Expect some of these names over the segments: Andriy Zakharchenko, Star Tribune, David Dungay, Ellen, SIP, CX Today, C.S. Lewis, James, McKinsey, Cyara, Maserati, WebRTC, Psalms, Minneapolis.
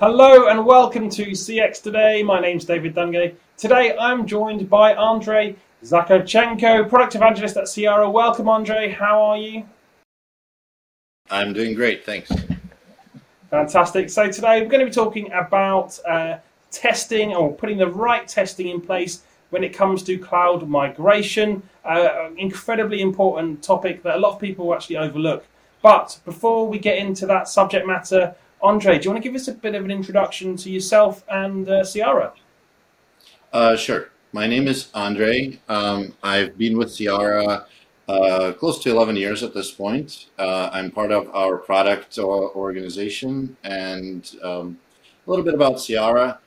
Hello and welcome to CX Today. My name's David Dungay. Today I'm joined by Andriy Zakharchenko, Product Evangelist at Cyara. Welcome, Andriy. How are you? I'm doing great, thanks. Fantastic. So today we're going to be talking about testing, or putting the right testing in place when it comes to cloud migration. An incredibly important topic that a lot of people actually overlook. But before we get into that subject matter, Andriy, do you want to give us a bit of an introduction to yourself and Cyara? Sure. My name is Andriy. I've been with Cyara close to 11 years at this point. I'm part of our product organization, and a little bit about Cyara.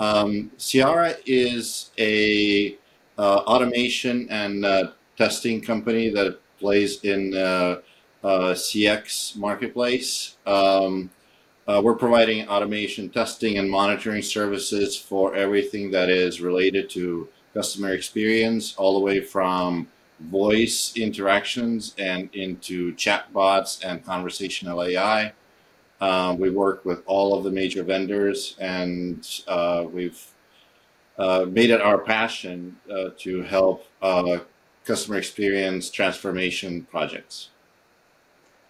Cyara is a automation and testing company that plays in CX marketplace. We're providing automation testing and monitoring services for everything that is related to customer experience, all the way from voice interactions and into chatbots and conversational AI. We work with all of the major vendors, and we've made it our passion to help customer experience transformation projects.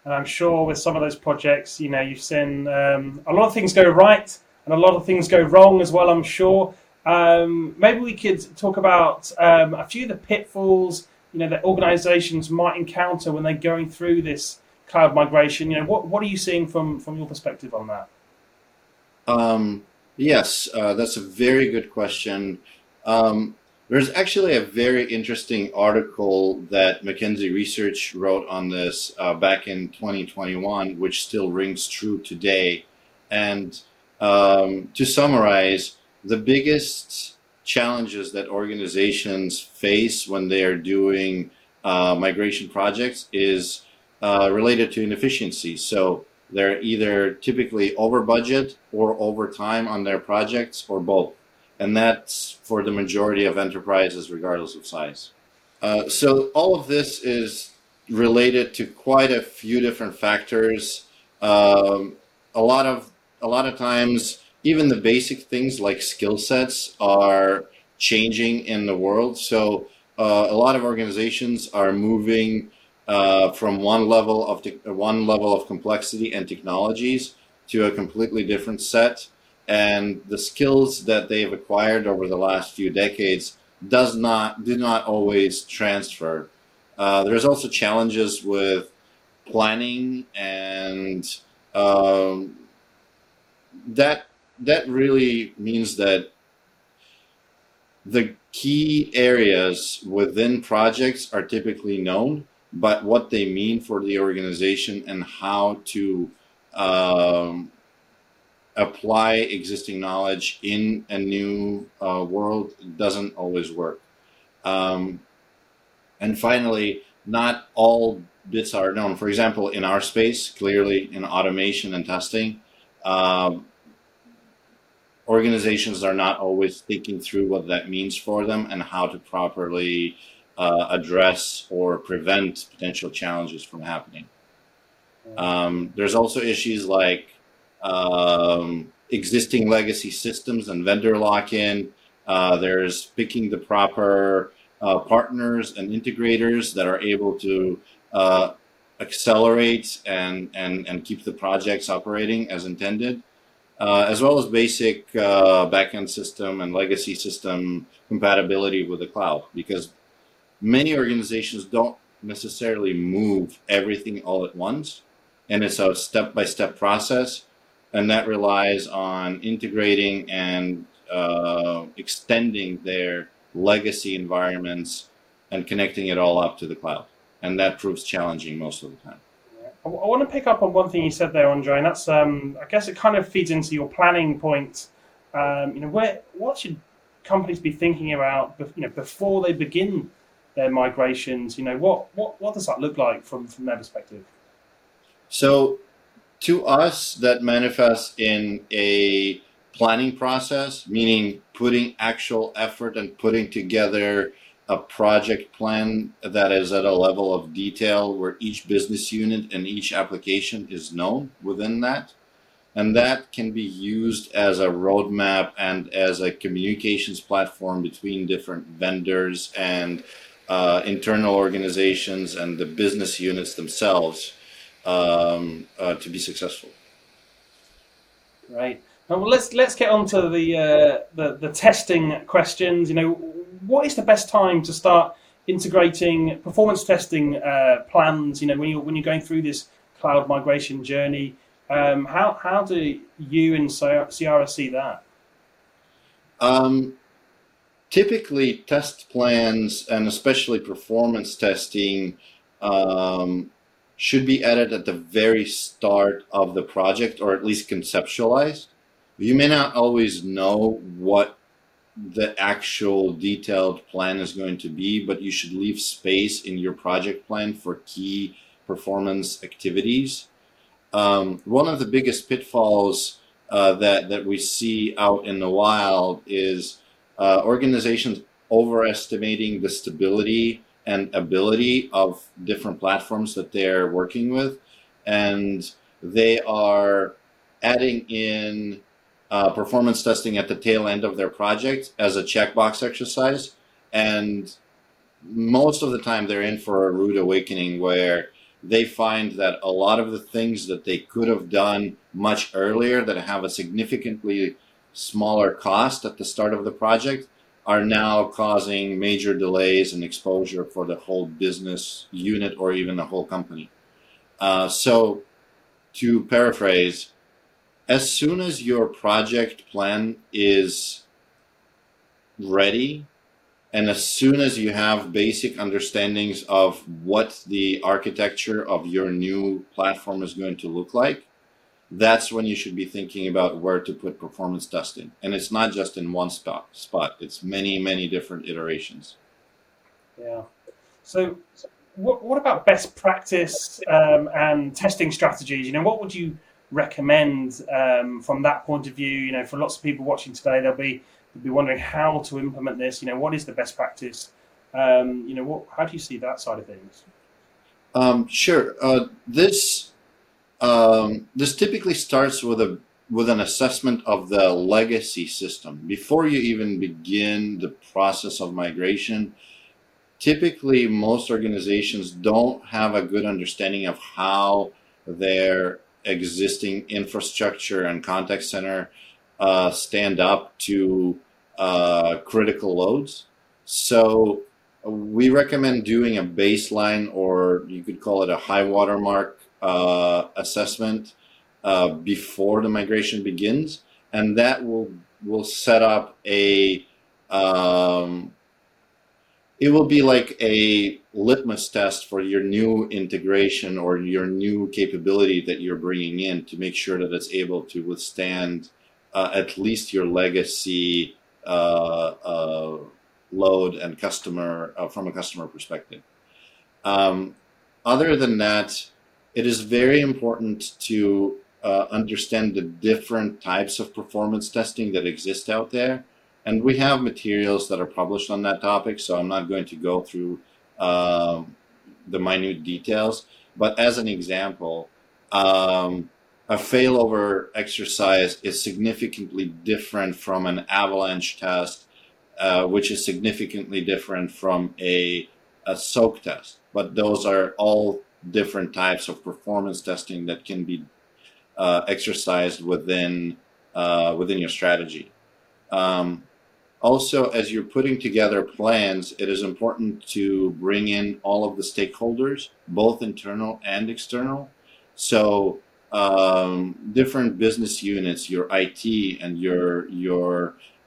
And I'm sure with some of those projects, you know, you've seen a lot of things go right and a lot of things go wrong as well, I'm sure. Maybe we could talk about a few of the pitfalls, you know, that organizations might encounter when they're going through this cloud migration. You know, what are you seeing from your perspective on that? Yes, that's a very good question. There's actually a very interesting article that McKinsey Research wrote on this back in 2021, which still rings true today. And to summarize, the biggest challenges that organizations face when they are doing migration projects is related to inefficiency. So they're either typically over budget or over time on their projects, or both. And that's for the majority of enterprises, regardless of size. So all of this is related to quite a few different factors. A lot of times, even the basic things like skill sets are changing in the world. So a lot of organizations are moving from one level of complexity and technologies to a completely different set. And the skills that they've acquired over the last few decades do not always transfer. There's also challenges with planning, and that really means that the key areas within projects are typically known, but what they mean for the organization and how to apply existing knowledge in a new world doesn't always work. And finally, not all bits are known. For example, in our space, clearly in automation and testing, organizations are not always thinking through what that means for them and how to properly address or prevent potential challenges from happening. There's also issues like existing legacy systems and vendor lock-in. There's picking the proper partners and integrators that are able to accelerate and keep the projects operating as intended, as well as basic backend system and legacy system compatibility with the cloud, because many organizations don't necessarily move everything all at once, and it's a step-by-step process. And that relies on integrating and extending their legacy environments and connecting it all up to the cloud. And that proves challenging most of the time. Yeah. I want to pick up on one thing you said there, Andriy, and that's, I guess it kind of feeds into your planning point. You know, what should companies be thinking about, you know, before they begin their migrations? You know, what does that look like from their perspective? So, to us, that manifests in a planning process, meaning putting actual effort and putting together a project plan that is at a level of detail where each business unit and each application is known within that. And that can be used as a roadmap and as a communications platform between different vendors and internal organizations and the business units themselves to be successful. Right. Well, let's get on to the testing questions. You know, what is the best time to start integrating performance testing plans? You know, when you're going through this cloud migration journey, how do you and Cyara see that? Typically, test plans and especially performance testing should be added at the very start of the project, or at least conceptualized. You may not always know what the actual detailed plan is going to be, but you should leave space in your project plan for key performance activities. One of the biggest pitfalls that we see out in the wild is organizations overestimating the stability and ability of different platforms that they're working with, and they are adding in performance testing at the tail end of their project as a checkbox exercise, and most of the time they're in for a rude awakening where they find that a lot of the things that they could have done much earlier that have a significantly smaller cost at the start of the project are now causing major delays and exposure for the whole business unit or even the whole company. So to paraphrase, as soon as your project plan is ready, and as soon as you have basic understandings of what the architecture of your new platform is going to look like, that's when you should be thinking about where to put performance testing. And it's not just in one spot. It's many, many different iterations. Yeah. So what about best practice and testing strategies? You know, what would you recommend from that point of view? You know, for lots of people watching today, they'll be wondering how to implement this. You know, what is the best practice? You know, how do you see that side of things? Sure. This typically starts with an assessment of the legacy system before you even begin the process of migration. Typically, most organizations don't have a good understanding of how their existing infrastructure and contact center stand up to critical loads. So we recommend doing a baseline, or you could call it a high watermark assessment before the migration begins, and that will set up a it will be like a litmus test for your new integration or your new capability that you're bringing in to make sure that it's able to withstand at least your legacy load and customer from a customer perspective. Other than that, it is very important to understand the different types of performance testing that exist out there. And we have materials that are published on that topic, so I'm not going to go through the minute details. But as an example, a failover exercise is significantly different from an avalanche test, which is significantly different from a soak test. But those are all different types of performance testing that can be exercised within your strategy. Also, as you're putting together plans, it is important to bring in all of the stakeholders, both internal and external. So different business units, your IT and your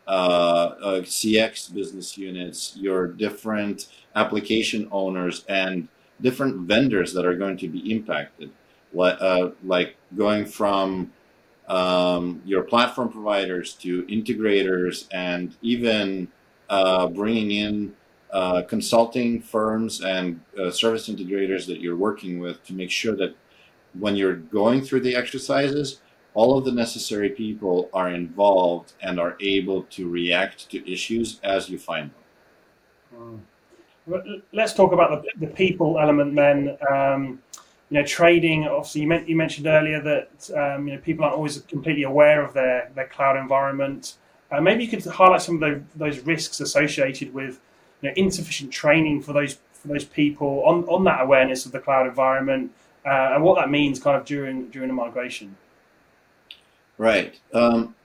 CX business units, your different application owners, and different vendors that are going to be impacted, like going from your platform providers to integrators, and even bringing in consulting firms and service integrators that you're working with to make sure that when you're going through the exercises, all of the necessary people are involved and are able to react to issues as you find them. Let's talk about the people element then. trading. Obviously, you mentioned earlier that people aren't always completely aware of their cloud environment. Maybe you could highlight some of those risks associated with insufficient training for those people on that awareness of the cloud environment and what that means kind of during a migration. Right.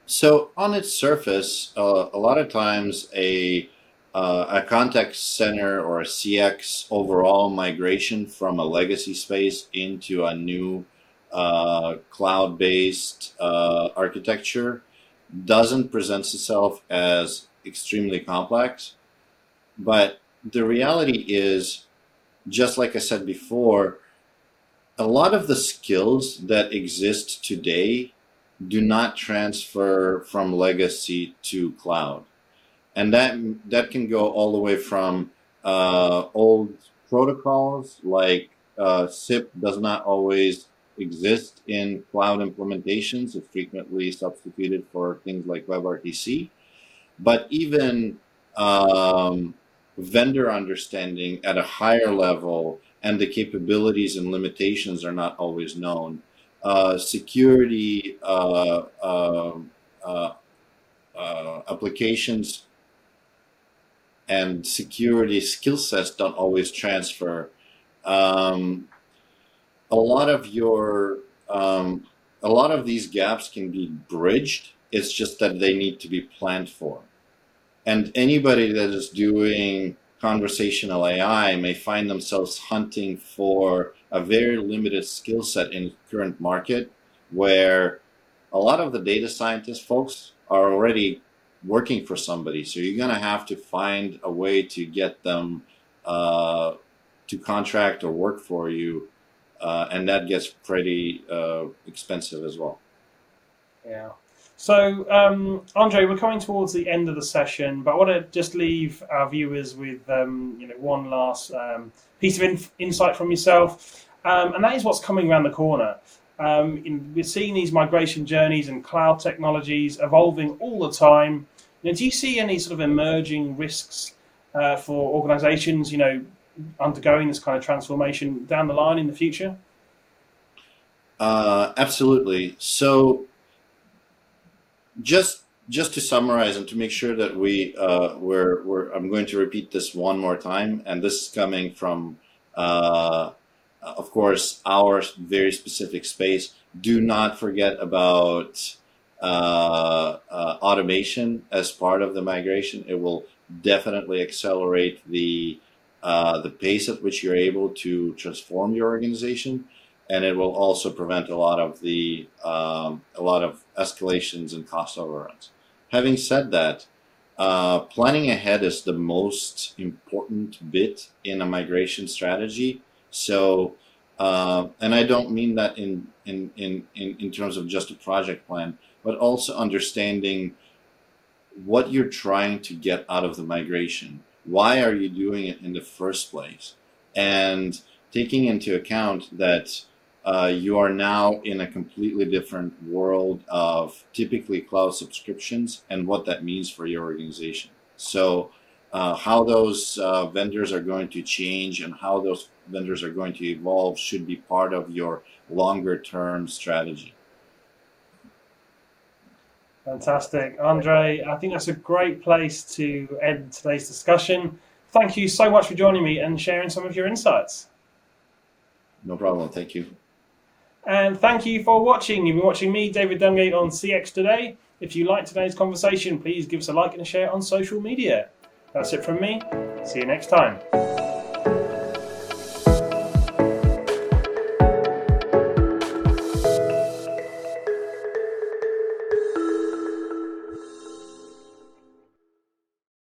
So on its surface, a lot of times a contact center or a CX overall migration from a legacy space into a new cloud-based architecture doesn't present itself as extremely complex. But the reality is, just like I said before, a lot of the skills that exist today do not transfer from legacy to cloud. And that can go all the way from old protocols, like SIP does not always exist in cloud implementations. It's frequently substituted for things like WebRTC. But even vendor understanding at a higher level and the capabilities and limitations are not always known. Security applications and security skill sets don't always transfer. A lot of these gaps can be bridged. It's just that they need to be planned for. And anybody that is doing conversational AI may find themselves hunting for a very limited skill set in the current market, where a lot of the data scientist folks are already working for somebody. So you're going to have to find a way to get them to contract or work for you. And that gets pretty expensive as well. Yeah. So, Andriy, we're coming towards the end of the session, but I want to just leave our viewers with one last piece of insight from yourself, and that is what's coming around the corner. We're seeing these migration journeys and cloud technologies evolving all the time. Do you see any sort of emerging risks for organizations, undergoing this kind of transformation down the line in the future? Absolutely. So just to summarize and to make sure that I'm going to repeat this one more time, and this is coming from of course, our very specific space. Do not forget about automation as part of the migration. It will definitely accelerate the pace at which you're able to transform your organization, and it will also prevent a lot of the escalations and cost overruns. Having said that, planning ahead is the most important bit in a migration strategy. So, and I don't mean that in terms of just a project plan, but also understanding what you're trying to get out of the migration. Why are you doing it in the first place? And taking into account that you are now in a completely different world of typically cloud subscriptions and what that means for your organization. So, how those vendors are going to change and how those vendors are going to evolve should be part of your longer term strategy. Fantastic. Andriy, I think that's a great place to end today's discussion. Thank you so much for joining me and sharing some of your insights. No problem. Thank you. And thank you for watching. You've been watching me, David Dungay, on CX Today. If you liked today's conversation, please give us a like and a share on social media. That's it from me. See you next time.